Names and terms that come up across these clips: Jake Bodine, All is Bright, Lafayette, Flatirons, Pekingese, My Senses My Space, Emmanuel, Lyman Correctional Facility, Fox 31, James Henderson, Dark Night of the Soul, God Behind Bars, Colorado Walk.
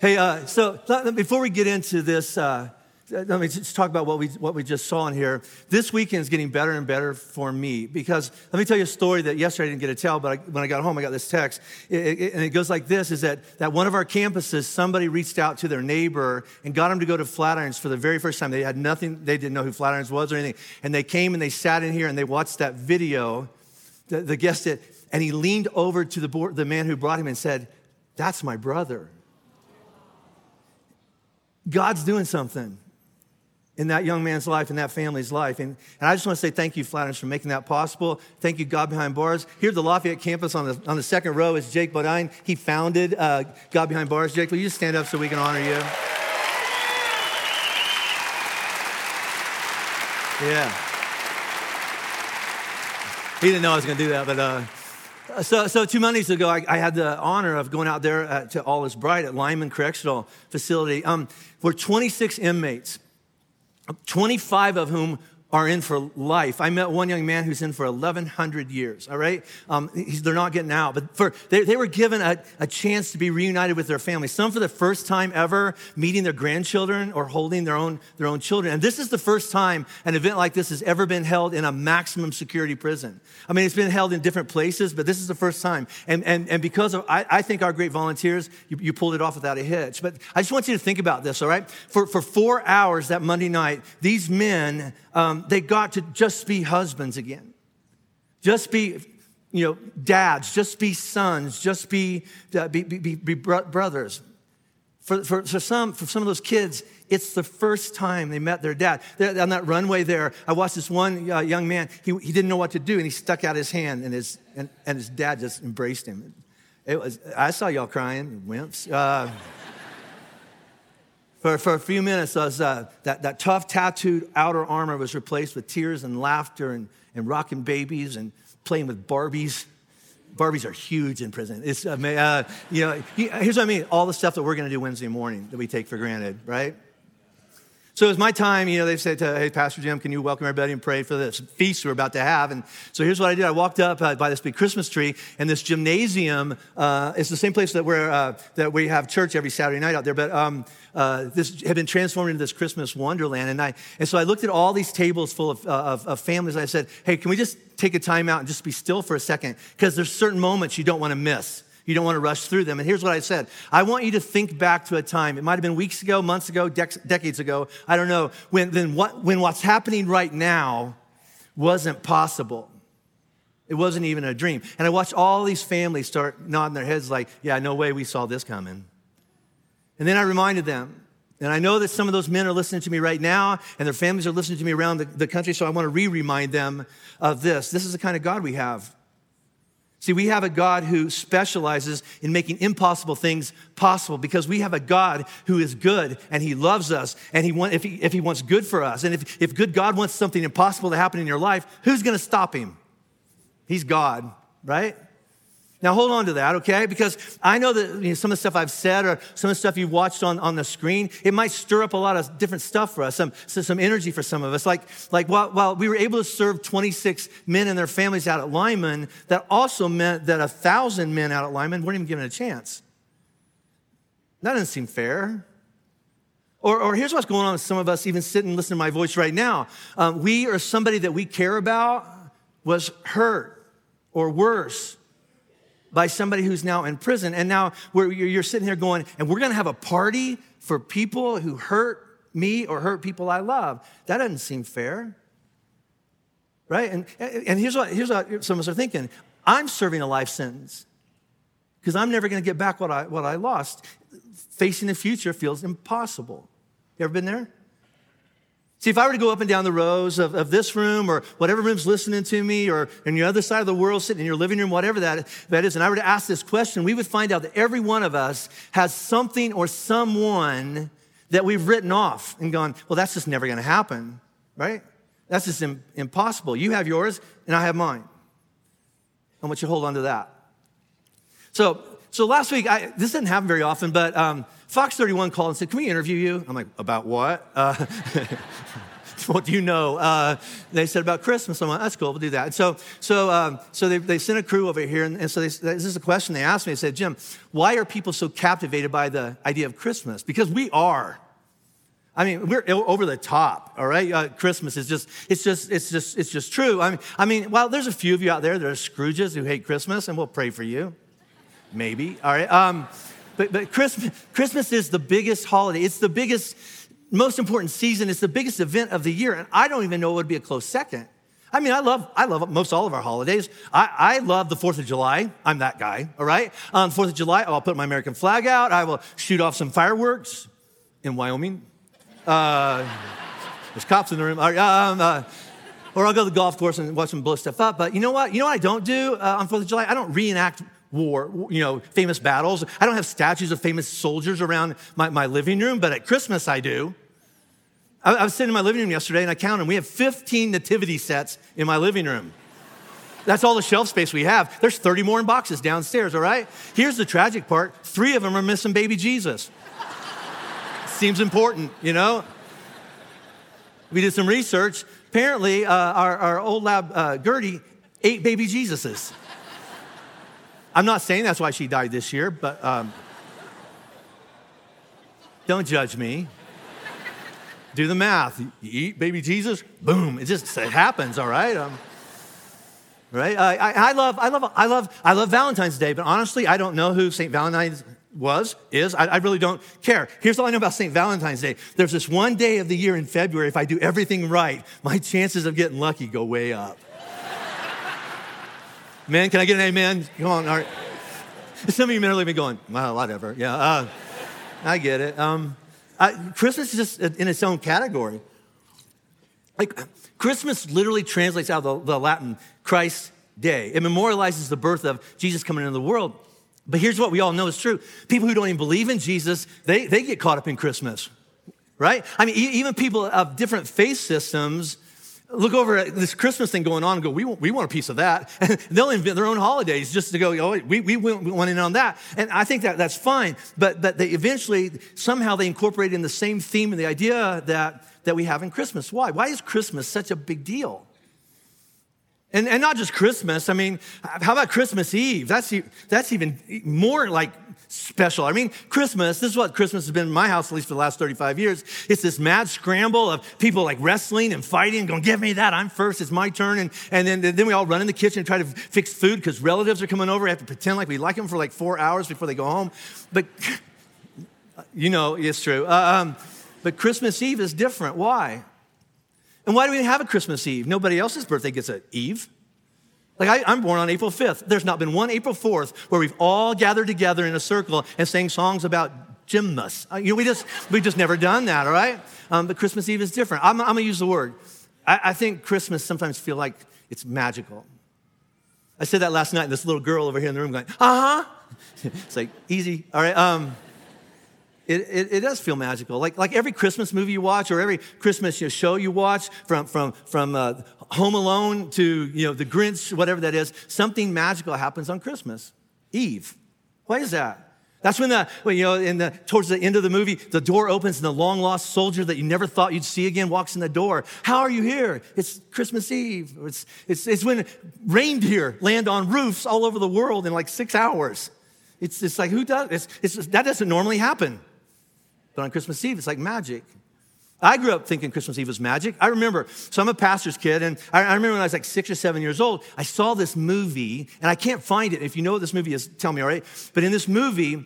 Hey, before we get into this, let me just talk about what we just saw in here. This weekend is getting better and better for me because let me tell you a story that yesterday I didn't get to tell, but when I got home, I got this text. And it goes like this, is that one of our campuses, somebody reached out to their neighbor and got them to go to Flatirons for the very first time. They had nothing. They didn't know who Flatirons was or anything. And they came and they sat in here and they watched that video, the guest did, and he leaned over to the man who brought him and said, "That's my brother." God's doing something in that young man's life, in that family's life. And I just want to say thank you, Flatirons, for making that possible. Thank you, God Behind Bars. Here at the Lafayette campus on the second row is Jake Bodine. He founded God Behind Bars. Jake, will you just stand up so we can honor you? Yeah. He didn't know I was going to do that, but... So 2 Mondays ago, I had the honor of going out there to All is Bright at Lyman Correctional Facility. We're 26 inmates, 25 of whom are in for life. I met one young man who's in for 1,100 years, all right? They're not getting out, but they were given a chance to be reunited with their family, some for the first time ever, meeting their grandchildren or holding their own children. And this is the first time an event like this has ever been held in a maximum security prison. I mean, it's been held in different places, but this is the first time. And because of, I think our great volunteers, you pulled it off without a hitch. But I just want you to think about this, all right? For 4 hours that Monday night, these men... they got to just be husbands again, just be, dads, just be sons, just be brothers. For some of those kids, it's the first time they met their dad. On that runway there, I watched this one young man. He didn't know what to do, and he stuck out his hand, and his dad just embraced him. I saw y'all crying, wimps. For a few minutes, that tough tattooed outer armor was replaced with tears and laughter and rocking babies and playing with Barbies. Barbies are huge in prison. It's here's what I mean. All the stuff that we're going to do Wednesday morning that we take for granted, right? So it was my time, they said, "Hey, Pastor Jim, can you welcome everybody and pray for this feast we're about to have?" And so here's what I did. I walked up by this big Christmas tree, and this gymnasium, it's the same place that we have church every Saturday night out there, but this had been transformed into this Christmas wonderland. And so I looked at all these tables full of families, and I said, "Hey, can we just take a time out and just be still for a second? Because there's certain moments you don't want to miss. You don't want to rush through them." And here's what I said. I want you to think back to a time. It might have been weeks ago, months ago, decades ago. I don't know. When what's happening right now wasn't possible. It wasn't even a dream. And I watched all these families start nodding their heads like, "Yeah, no way we saw this coming." And then I reminded them. And I know that some of those men are listening to me right now, and their families are listening to me around the country, so I want to remind them of this. This is the kind of God we have. See, we have a God who specializes in making impossible things possible because we have a God who is good and he loves us and if he wants good for us. And if good God wants something impossible to happen in your life, who's going to stop him? He's God, right? Now, hold on to that, okay? Because I know that some of the stuff I've said or some of the stuff you've watched on the screen, it might stir up a lot of different stuff for us, some energy for some of us. Like while we were able to serve 26 men and their families out at Lyman, that also meant that 1,000 men out at Lyman weren't even given a chance. That doesn't seem fair. Or here's what's going on with some of us even sitting and listening to my voice right now. We or somebody that we care about was hurt or worse by somebody who's now in prison. And now you're sitting here going, and we're going to have a party for people who hurt me or hurt people I love. That doesn't seem fair, right? And here's what some of us are thinking. I'm serving a life sentence because I'm never going to get back what I lost. Facing the future feels impossible. You ever been there? See, if I were to go up and down the rows of this room or whatever room's listening to me or on your other side of the world sitting in your living room, whatever that is, and I were to ask this question, we would find out that every one of us has something or someone that we've written off and gone, well, that's just never going to happen, right? That's just impossible. You have yours and I have mine. I want you to hold on to that. So last week, this doesn't happen very often, but Fox 31 called and said, "Can we interview you?" I'm like, "About what?" what do you know? They said about Christmas. I'm like, that's cool, we'll do that. And so they sent a crew over here, and so this is a question they asked me. They said, Jim, why are people so captivated by the idea of Christmas? Because we are. I mean, we're over the top, all right? Christmas is just true. I mean, well, there's a few of you out there that are Scrooges who hate Christmas, and we'll pray for you, maybe, all right? But Christmas is the biggest holiday. It's the biggest, most important season. It's the biggest event of the year, and I don't even know it would be a close second. I mean, I love most all of our holidays. I love the 4th of July. I'm that guy, all right? 4th of July, I'll put my American flag out. I will shoot off some fireworks in Wyoming. There's cops in the room. Or I'll go to the golf course and watch them blow stuff up. But you know what? You know what I don't do on 4th of July? I don't reenact war, you know, famous battles. I don't have statues of famous soldiers around my living room. But at Christmas, I do. I was sitting in my living room yesterday, and I counted. We have 15 nativity sets in my living room. That's all the shelf space we have. There's 30 more in boxes downstairs, all right? Here's the tragic part. 3 of them are missing baby Jesus. Seems important, you know? We did some research. Apparently, our old lab, Gertie, ate baby Jesuses. I'm not saying that's why she died this year, but don't judge me. Do the math. You eat baby Jesus, boom. It happens, all right? Right? I love Valentine's Day, but honestly, I don't know who St. Valentine's is. I really don't care. Here's all I know about St. Valentine's Day. There's this one day of the year in February, if I do everything right, my chances of getting lucky go way up. Man, can I get an amen? Come on, all right. Some of you men are leaving going, well, whatever. Yeah, I get it. Christmas is just in its own category. Like, Christmas literally translates out of the Latin, Christ's Day. It memorializes the birth of Jesus coming into the world. But here's what we all know is true. People who don't even believe in Jesus, they get caught up in Christmas, right? I mean, even people of different faith systems look over at this Christmas thing going on and go, we want a piece of that. And they'll invent their own holidays just to go, oh, we want in on that. And I think that's fine. But they eventually, somehow they incorporate in the same theme and the idea that we have in Christmas. Why? Why is Christmas such a big deal? And not just Christmas. I mean, how about Christmas Eve? That's even more like special. I mean, Christmas, this is what Christmas has been in my house, at least for the last 35 years. It's this mad scramble of people like wrestling and fighting and going, give me that, I'm first, it's my turn. And then we all run in the kitchen and try to fix food because relatives are coming over. We have to pretend like we like them for like 4 hours before they go home. But, you know, it's true. But Christmas Eve is different. Why? And why do we have a Christmas Eve? Nobody else's birthday gets an Eve. Like, I'm born on April 5th. There's not been one April 4th where we've all gathered together in a circle and sang songs about gymnasts. You know, we've just never done that, all right? But Christmas Eve is different. I'm going to use the word. I think Christmas sometimes feels like it's magical. I said that last night, and this little girl over here in the room going, uh-huh. It's like, easy, all right? It does feel magical. Like every Christmas movie you watch or every Christmas show you watch, from Home Alone to, you know, The Grinch, whatever that is, something magical happens on Christmas Eve. Why is that? That's when towards the end of the movie, the door opens and the long lost soldier that you never thought you'd see again walks in the door. How are you here? It's Christmas Eve. It's when reindeer land on roofs all over the world in like 6 hours. It's like, who does? That doesn't normally happen. But on Christmas Eve, it's like magic. I grew up thinking Christmas Eve was magic. I remember, so I'm a pastor's kid, and I remember when I was like 6 or 7 years old, I saw this movie, and I can't find it. If you know what this movie is, tell me, all right? But in this movie,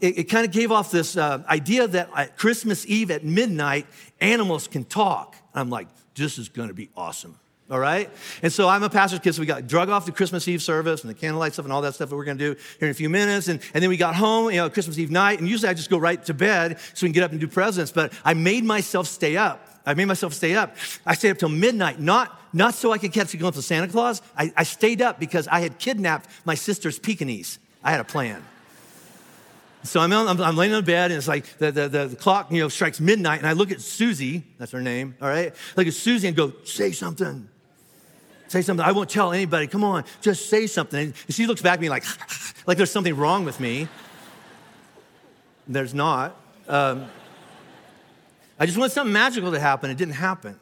it kind of gave off this idea that at Christmas Eve at midnight, animals can talk. I'm like, this is going to be awesome. All right? And so I'm a pastor's kid, so we got drug off the Christmas Eve service and the candlelight stuff and all that stuff that we're going to do here in a few minutes. And then we got home, you know, Christmas Eve night. And usually I just go right to bed so we can get up and do presents. But I made myself stay up. I stayed up till midnight, not so I could catch a glimpse of Santa Claus. I stayed up because I had kidnapped my sister's Pekingese. I had a plan. So I'm laying on bed, and it's like the clock, you know, strikes midnight. And I look at Susie. That's her name. All right? I look at Susie and go, say something. Say something. I won't tell anybody. Come on, just say something. And she looks back at me like there's something wrong with me. There's not. I just want something magical to happen. It didn't happen.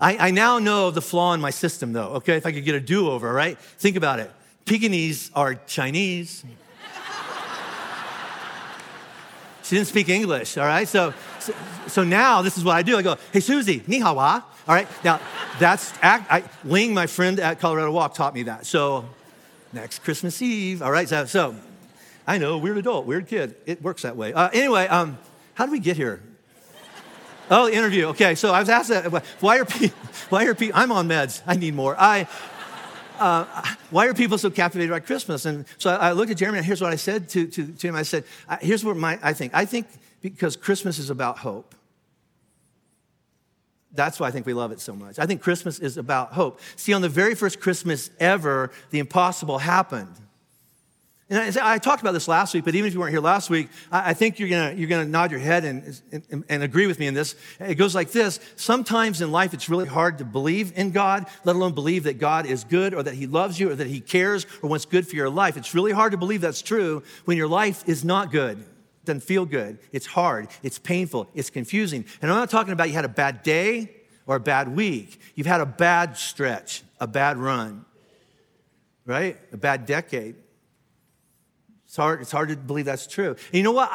I now know the flaw in my system, though, okay? If I could get a do-over, right? Think about it. Pekingese are Chinese. She didn't speak English, all right? So now this is what I do. I go, hey, Susie, ni hao wa? All right, now Ling, my friend at Colorado Walk, taught me that. So next Christmas Eve, all right? So I know, weird adult, weird kid. It works that way. Anyway, how did we get here? Oh, the interview. Okay, so I was asked that. Why are people? I'm on meds. I need more. Why are people so captivated by Christmas? And so I looked at Jeremy, and here's what I said to him. I said, here's what I think because Christmas is about hope. That's why I think we love it so much. I think Christmas is about hope. See, on the very first Christmas ever, the impossible happened. And I talked about this last week, but even if you weren't here last week, I think you're gonna nod your head and agree with me in this. It goes like this. Sometimes in life, it's really hard to believe in God, let alone believe that God is good or that he loves you or that he cares or wants good for your life. It's really hard to believe that's true when your life is not good. It doesn't feel good. It's hard. It's painful. It's confusing. And I'm not talking about you had a bad day or a bad week. You've had a bad stretch, a bad run, right? A bad decade. It's hard to believe that's true. And you know what?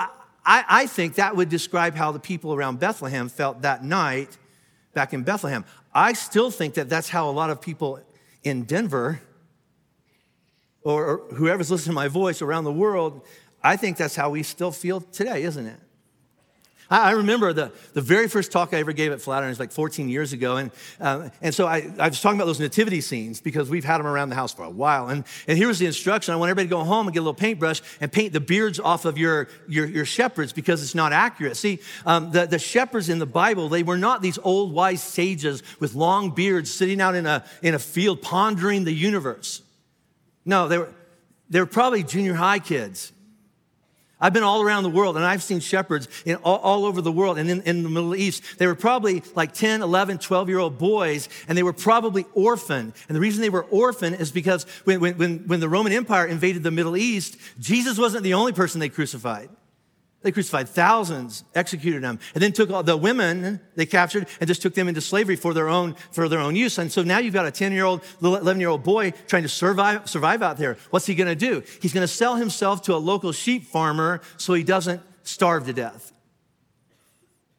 I think that would describe how the people around Bethlehem felt that night back in Bethlehem. I still think that's how a lot of people in Denver or whoever's listening to my voice around the world, I think that's how we still feel today, isn't it? I remember the very first talk I ever gave at Flatirons like 14 years ago. And so I was talking about those nativity scenes because we've had them around the house for a while. And here was the instruction. I want everybody to go home and get a little paintbrush and paint the beards off of your shepherds because it's not accurate. See, the shepherds in the Bible, they were not these old wise sages with long beards sitting out in a field pondering the universe. No, they were probably junior high kids. I've been all around the world, and I've seen shepherds in all over the world and in the Middle East. They were probably like 10, 11, 12-year-old boys, and they were probably orphaned. And the reason they were orphaned is because when the Roman Empire invaded the Middle East, Jesus wasn't the only person they crucified. They crucified thousands, executed them, and then took all the women they captured and just took them into slavery for their own use. And so now you've got a 10-year-old, 11-year-old boy trying to survive out there. What's he going to do? He's going to sell himself to a local sheep farmer so he doesn't starve to death.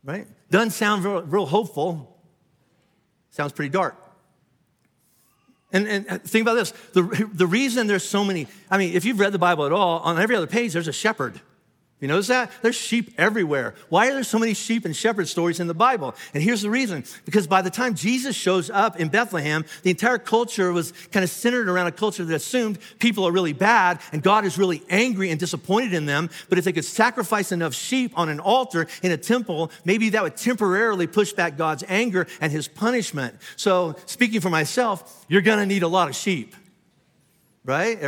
Right? Doesn't sound real hopeful. Sounds pretty dark. And think about this. The reason there's so many, if you've read the Bible at all, on every other page there's a shepherd. You notice that? There's sheep everywhere. Why are there so many sheep and shepherd stories in the Bible? And here's the reason. Because by the time Jesus shows up in Bethlehem, the entire culture was kind of centered around a culture that assumed people are really bad and God is really angry and disappointed in them. But if they could sacrifice enough sheep on an altar in a temple, maybe that would temporarily push back God's anger and his punishment. So speaking for myself, you're going to need a lot of sheep, right?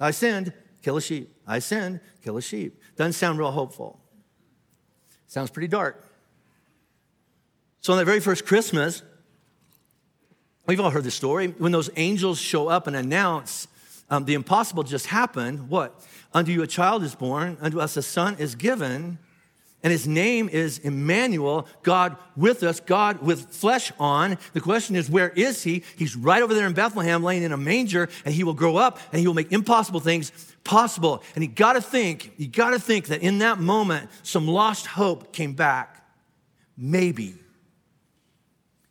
I sinned, kill a sheep. I sinned, kill a sheep. Doesn't sound real hopeful. Sounds pretty dark. So on that very first Christmas, we've all heard the story. When those angels show up and announce the impossible just happened, what? Unto you a child is born, unto us a son is given, and his name is Emmanuel, God with us, God with flesh on. The question is, where is he? He's right over there in Bethlehem laying in a manger, and he will grow up, and he will make impossible things possible. And you gotta think that in that moment, some lost hope came back. Maybe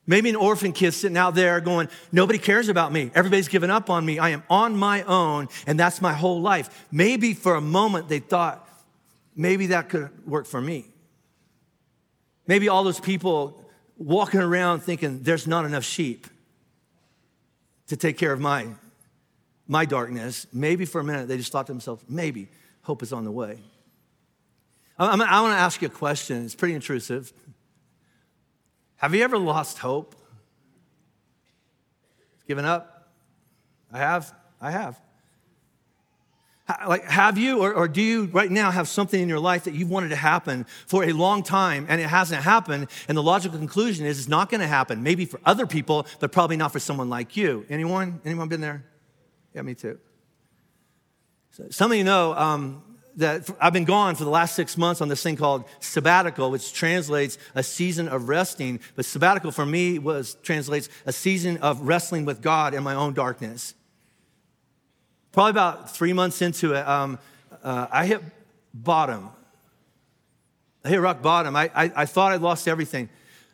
an orphan kid sitting out there going, nobody cares about me. Everybody's given up on me. I am on my own, and that's my whole life. Maybe for a moment they thought, maybe that could work for me. Maybe all those people walking around thinking there's not enough sheep to take care of my darkness, maybe for a minute they just thought to themselves, maybe hope is on the way. I want to ask you a question. It's pretty intrusive. Have you ever lost hope? Given up? I have. Like, have you or do you right now have something in your life that you've wanted to happen for a long time and it hasn't happened, and the logical conclusion is it's not going to happen, maybe for other people, but probably not for someone like you? Anyone been there? Yeah, me too. So some of you know that I've been gone for the last 6 months on this thing called sabbatical, which translates a season of resting. But sabbatical for me translates a season of wrestling with God in my own darkness. Probably about 3 months into it, I hit bottom. I hit rock bottom. I thought I'd lost everything.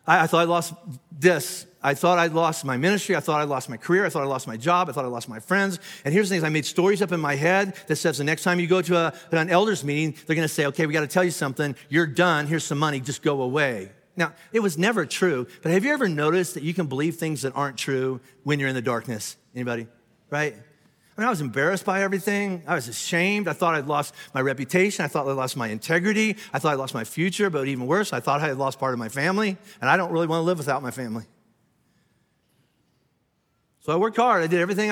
I thought I lost this. I thought I'd lost my ministry. I thought I lost my career. I thought I lost my job. I thought I lost my friends. And here's the thing. I made stories up in my head that says the next time you go to an elders meeting, they're going to say, okay, we got to tell you something. You're done. Here's some money. Just go away. Now, it was never true, but have you ever noticed that you can believe things that aren't true when you're in the darkness? Anybody? Right? I mean, I was embarrassed by everything. I was ashamed. I thought I'd lost my reputation. I thought I lost my integrity. I thought I lost my future, but even worse, I thought I had lost part of my family, and I don't really want to live without my family. So I worked hard. I did everything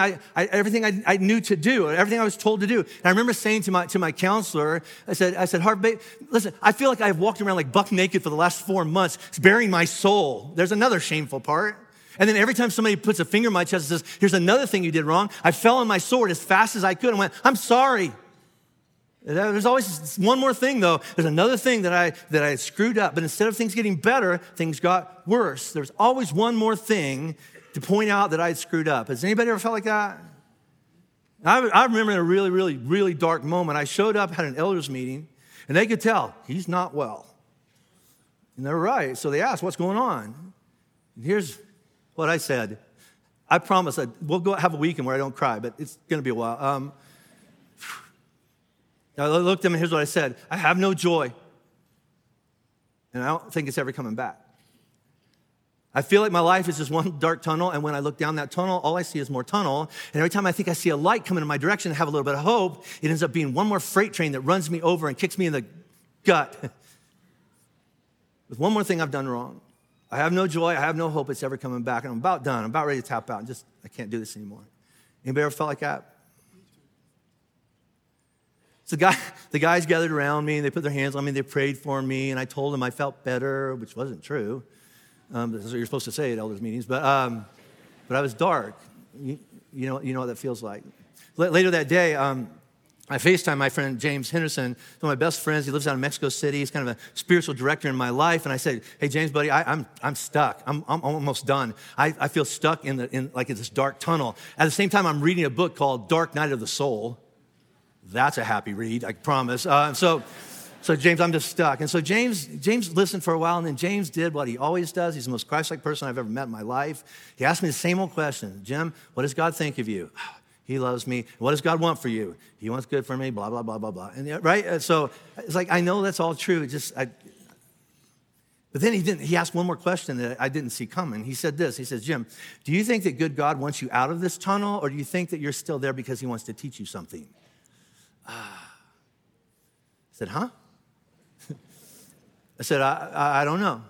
I knew to do, everything I was told to do. And I remember saying to my counselor, I said, Harv, babe, listen, I feel like I've walked around like buck naked for the last 4 months, bearing my soul. There's another shameful part. And then every time somebody puts a finger in my chest and says, here's another thing you did wrong, I fell on my sword as fast as I could and went, I'm sorry. There's always one more thing, though. There's another thing that I screwed up. But instead of things getting better, things got worse. There's always one more thing to point out that I had screwed up. Has anybody ever felt like that? I remember in a really, really, really dark moment, I showed up at an elders meeting, and they could tell, he's not well. And they're right. So they asked, what's going on? And here's what I said. I promise, we'll go have a weekend where I don't cry, but it's going to be a while. I looked at them, and here's what I said. I have no joy, and I don't think it's ever coming back. I feel like my life is just one dark tunnel, and when I look down that tunnel, all I see is more tunnel. And every time I think I see a light coming in my direction and have a little bit of hope, it ends up being one more freight train that runs me over and kicks me in the gut. With one more thing I've done wrong. I have no joy, I have no hope it's ever coming back, and I'm about done. I'm about ready to tap out and just, I can't do this anymore. Anybody ever felt like that? So the guys gathered around me, and they put their hands on me, they prayed for me, and I told them I felt better, which wasn't true. That's what you're supposed to say at elders meetings, but I was dark. You know what that feels like. Later that day, I FaceTimed my friend James Henderson, one of my best friends. He lives out in Mexico City. He's kind of a spiritual director in my life. And I said, "Hey James, buddy, I'm stuck. I'm almost done. I feel stuck in this dark tunnel. At the same time, I'm reading a book called Dark Night of the Soul. That's a happy read, I promise. So James, I'm just stuck." And so James listened for a while, and then James did what he always does. He's the most Christ-like person I've ever met in my life. He asked me the same old question. "Jim, what does God think of you?" "He loves me." "What does God want for you?" "He wants good for me, blah, blah, blah, blah, blah." And right? So it's like, I know that's all true. But then he asked one more question that I didn't see coming. He said this. He says, "Jim, do you think that good God wants you out of this tunnel, or do you think that you're still there because he wants to teach you something?" I said, "Huh?" I said, I don't know.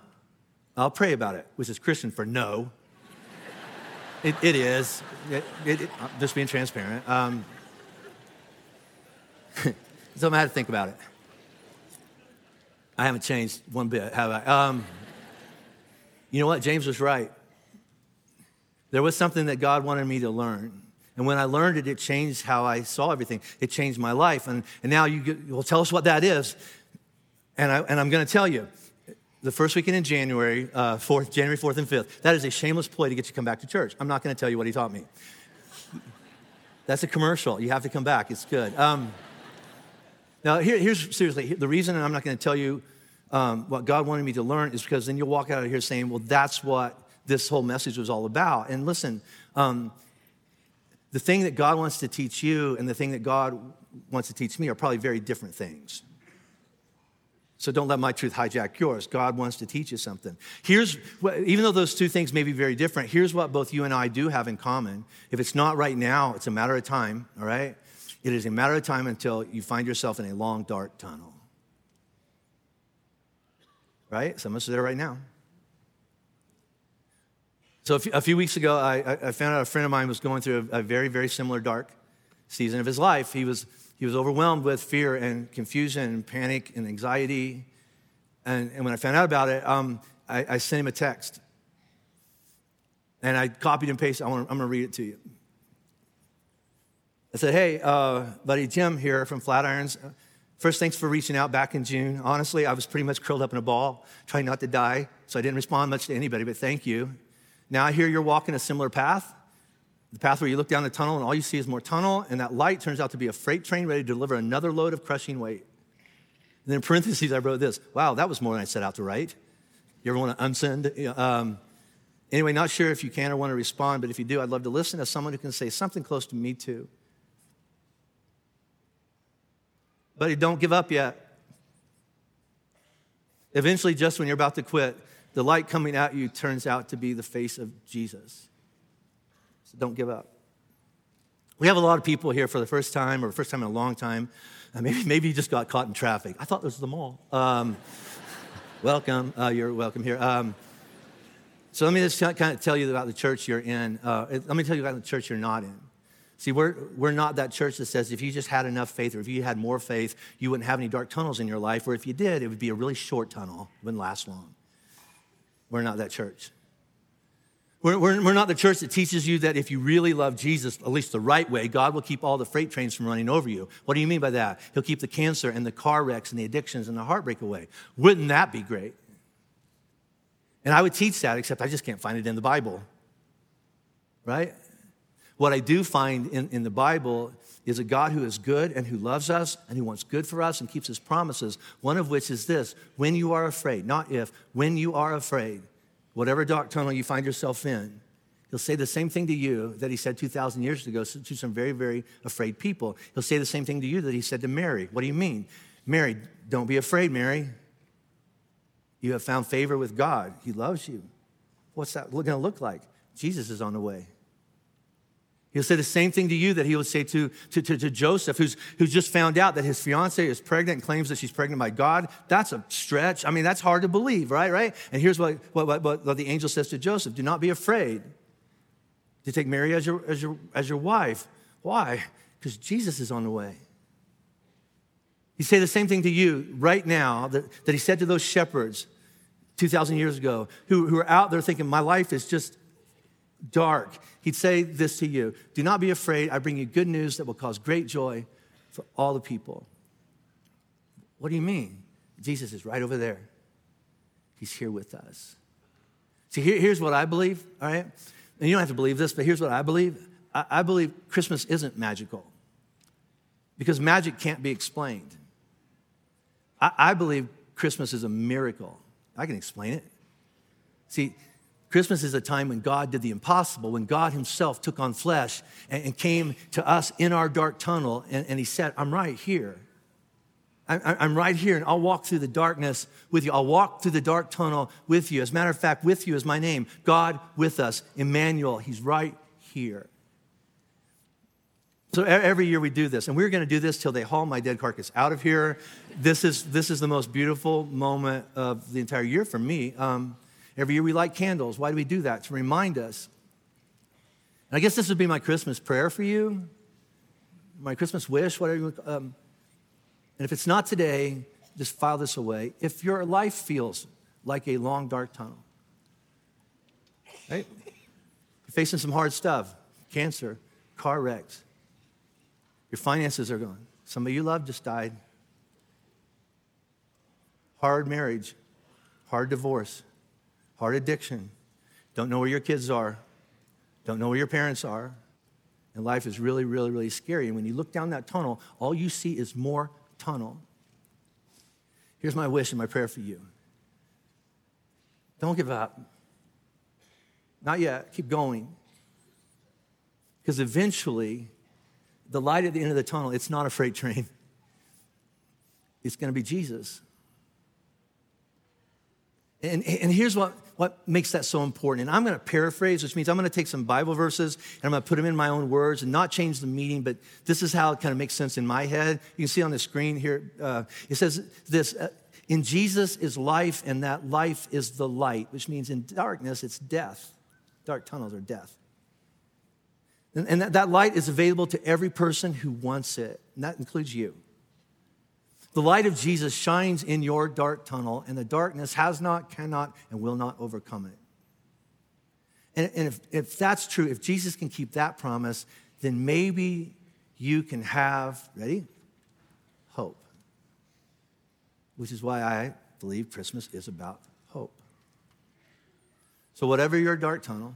I'll pray about it, which is Christian for no. It is. I'm just being transparent. So I had to think about it. I haven't changed one bit, have I? You know what? James was right. There was something that God wanted me to learn. And when I learned it, it changed how I saw everything. It changed my life. And now well, tell us what that is. And I'm going to tell you, the first weekend in January, January 4th and 5th, that is a shameless ploy to get you to come back to church. I'm not going to tell you what he taught me. That's a commercial. You have to come back. It's good. Now, here's seriously, the reason I'm not going to tell you what God wanted me to learn is because then you'll walk out of here saying, well, that's what this whole message was all about. And listen, the thing that God wants to teach you and the thing that God wants to teach me are probably very different things. So don't let my truth hijack yours. God wants to teach you something. Even though those two things may be very different, here's what both you and I do have in common. If it's not right now, it's a matter of time, all right? It is a matter of time until you find yourself in a long, dark tunnel. Right? Some of us are there right now. So a few weeks ago, I found out a friend of mine was going through a very, very similar dark season of his life. He was overwhelmed with fear and confusion and panic and anxiety. And when I found out about it, I sent him a text. And I copied and pasted. I'm going to read it to you. I said, "Hey, buddy, Jim here from Flatirons. First, thanks for reaching out back in June. Honestly, I was pretty much curled up in a ball, trying not to die, so I didn't respond much to anybody, but thank you. Now I hear you're walking a similar path, the path where you look down the tunnel and all you see is more tunnel, and that light turns out to be a freight train ready to deliver another load of crushing weight. And then in parentheses, I wrote this. Wow, that was more than I set out to write. You ever want to unsend? Anyway, not sure if you can or want to respond, but if you do, I'd love to listen to someone who can say something close to me too. Buddy, don't give up yet. Eventually, just when you're about to quit, the light coming at you turns out to be the face of Jesus. So don't give up. We have a lot of people here for the first time or first time in a long time. Maybe you just got caught in traffic. I thought this was the mall. Welcome. You're welcome here. So let me just kind of tell you about the church you're in. Let me tell you about the church you're not in. See, we're not that church that says if you just had enough faith or if you had more faith, you wouldn't have any dark tunnels in your life, or if you did, it would be a really short tunnel. It wouldn't last long. We're not that church. We're not the church that teaches you that if you really love Jesus, at least the right way, God will keep all the freight trains from running over you. What do you mean by that? He'll keep the cancer and the car wrecks and the addictions and the heartbreak away. Wouldn't that be great? And I would teach that, except I just can't find it in the Bible, right? What I do find in the Bible is a God who is good and who loves us and who wants good for us and keeps his promises, one of which is this: when you are afraid, not if, when you are afraid, whatever dark tunnel you find yourself in, he'll say the same thing to you that he said 2,000 years ago to some very, very afraid people. He'll say the same thing to you that he said to Mary. What do you mean? Mary, don't be afraid, Mary. You have found favor with God. He loves you. What's that going to look like? Jesus is on the way. He'll say the same thing to you that he would say to Joseph, who's just found out that his fiancée is pregnant and claims that she's pregnant by God. That's a stretch. I mean, that's hard to believe, right? And here's what the angel says to Joseph: do not be afraid to take Mary as your wife. Why? Because Jesus is on the way. He'd say the same thing to you right now that he said to those shepherds 2,000 years ago who are out there thinking, my life is just dark. He'd say this to you: do not be afraid. I bring you good news that will cause great joy for all the people. What do you mean? Jesus is right over there. He's here with us. See, here's what I believe, all right? And you don't have to believe this, but here's what I believe. I believe Christmas isn't magical because magic can't be explained. I believe Christmas is a miracle. I can explain it. See, Christmas is a time when God did the impossible, when God himself took on flesh and came to us in our dark tunnel, and he said, I'm right here. I'm right here, and I'll walk through the darkness with you. I'll walk through the dark tunnel with you. As a matter of fact, with you is my name, God with us, Emmanuel. He's right here. So every year we do this, and we're going to do this till they haul my dead carcass out of here. This is the most beautiful moment of the entire year for me. Every year we light candles. Why do we do that? To remind us. And I guess this would be my Christmas prayer for you, my Christmas wish, whatever you want. And if it's not today, just file this away. If your life feels like a long, dark tunnel, right? You're facing some hard stuff, cancer, car wrecks. Your finances are gone. Somebody you love just died. Hard marriage, hard divorce. Hard addiction, don't know where your kids are, don't know where your parents are, and life is really, really, really scary. And when you look down that tunnel, all you see is more tunnel. Here's my wish and my prayer for you. Don't give up. Not yet. Keep going. Because eventually, the light at the end of the tunnel, it's not a freight train. It's going to be Jesus. And here's what makes that so important. And I'm going to paraphrase, which means I'm going to take some Bible verses and I'm going to put them in my own words and not change the meaning, but this is how it kind of makes sense in my head. You can see on the screen here, it says this: in Jesus is life, and that life is the light, which means in darkness, it's death. Dark tunnels are death. And that light is available to every person who wants it, and that includes you. The light of Jesus shines in your dark tunnel, and the darkness has not, cannot, and will not overcome it. And if that's true, if Jesus can keep that promise, then maybe you can have, ready? Hope. which is why I believe Christmas is about hope. So whatever your dark tunnel,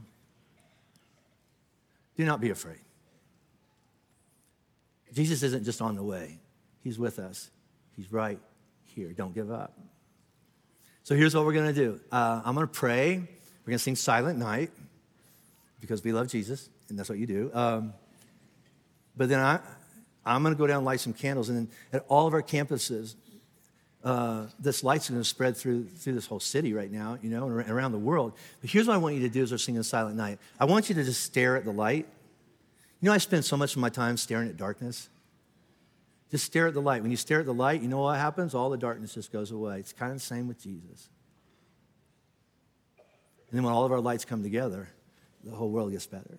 do not be afraid. Jesus isn't just on the way. He's with us. He's right here. Don't give up. So here's what we're going to do. I'm going to pray. We're going to sing Silent Night because we love Jesus, and that's what you do. But then I'm going to go down and light some candles. And then at all of our campuses, this light's going to spread through this whole city right now, you know, and around the world. But here's what I want you to do as we're singing Silent Night. I want you to just stare at the light. You know, I spend so much of my time staring at darkness. Just stare at the light. When you stare at the light, you know what happens? All the darkness just goes away. It's kind of the same with Jesus. And then when all of our lights come together, the whole world gets better.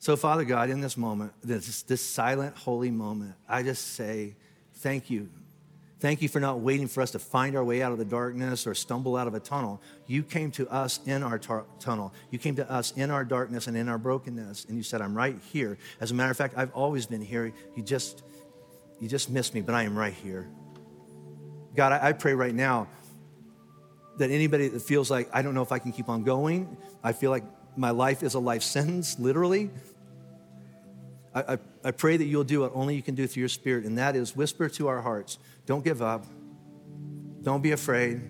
So, Father God, in this moment, this silent, holy moment, I just say thank you. Thank you for not waiting for us to find our way out of the darkness or stumble out of a tunnel. You came to us in our tunnel. You came to us in our darkness and in our brokenness. And you said, I'm right here. As a matter of fact, I've always been here. You just missed me, but I am right here. God, I pray right now that anybody that feels like, I don't know if I can keep on going. I feel like my life is a life sentence, literally. I pray that you'll do what only you can do through your Spirit, and that is whisper to our hearts, don't give up, don't be afraid,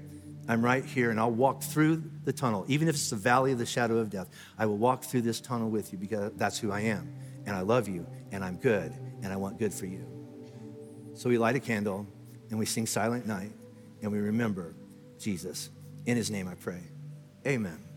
I'm right here, and I'll walk through the tunnel. Even if it's the valley of the shadow of death, I will walk through this tunnel with you because that's who I am, and I love you, and I'm good, and I want good for you. So we light a candle, and we sing Silent Night, and we remember Jesus. In his name I pray, amen.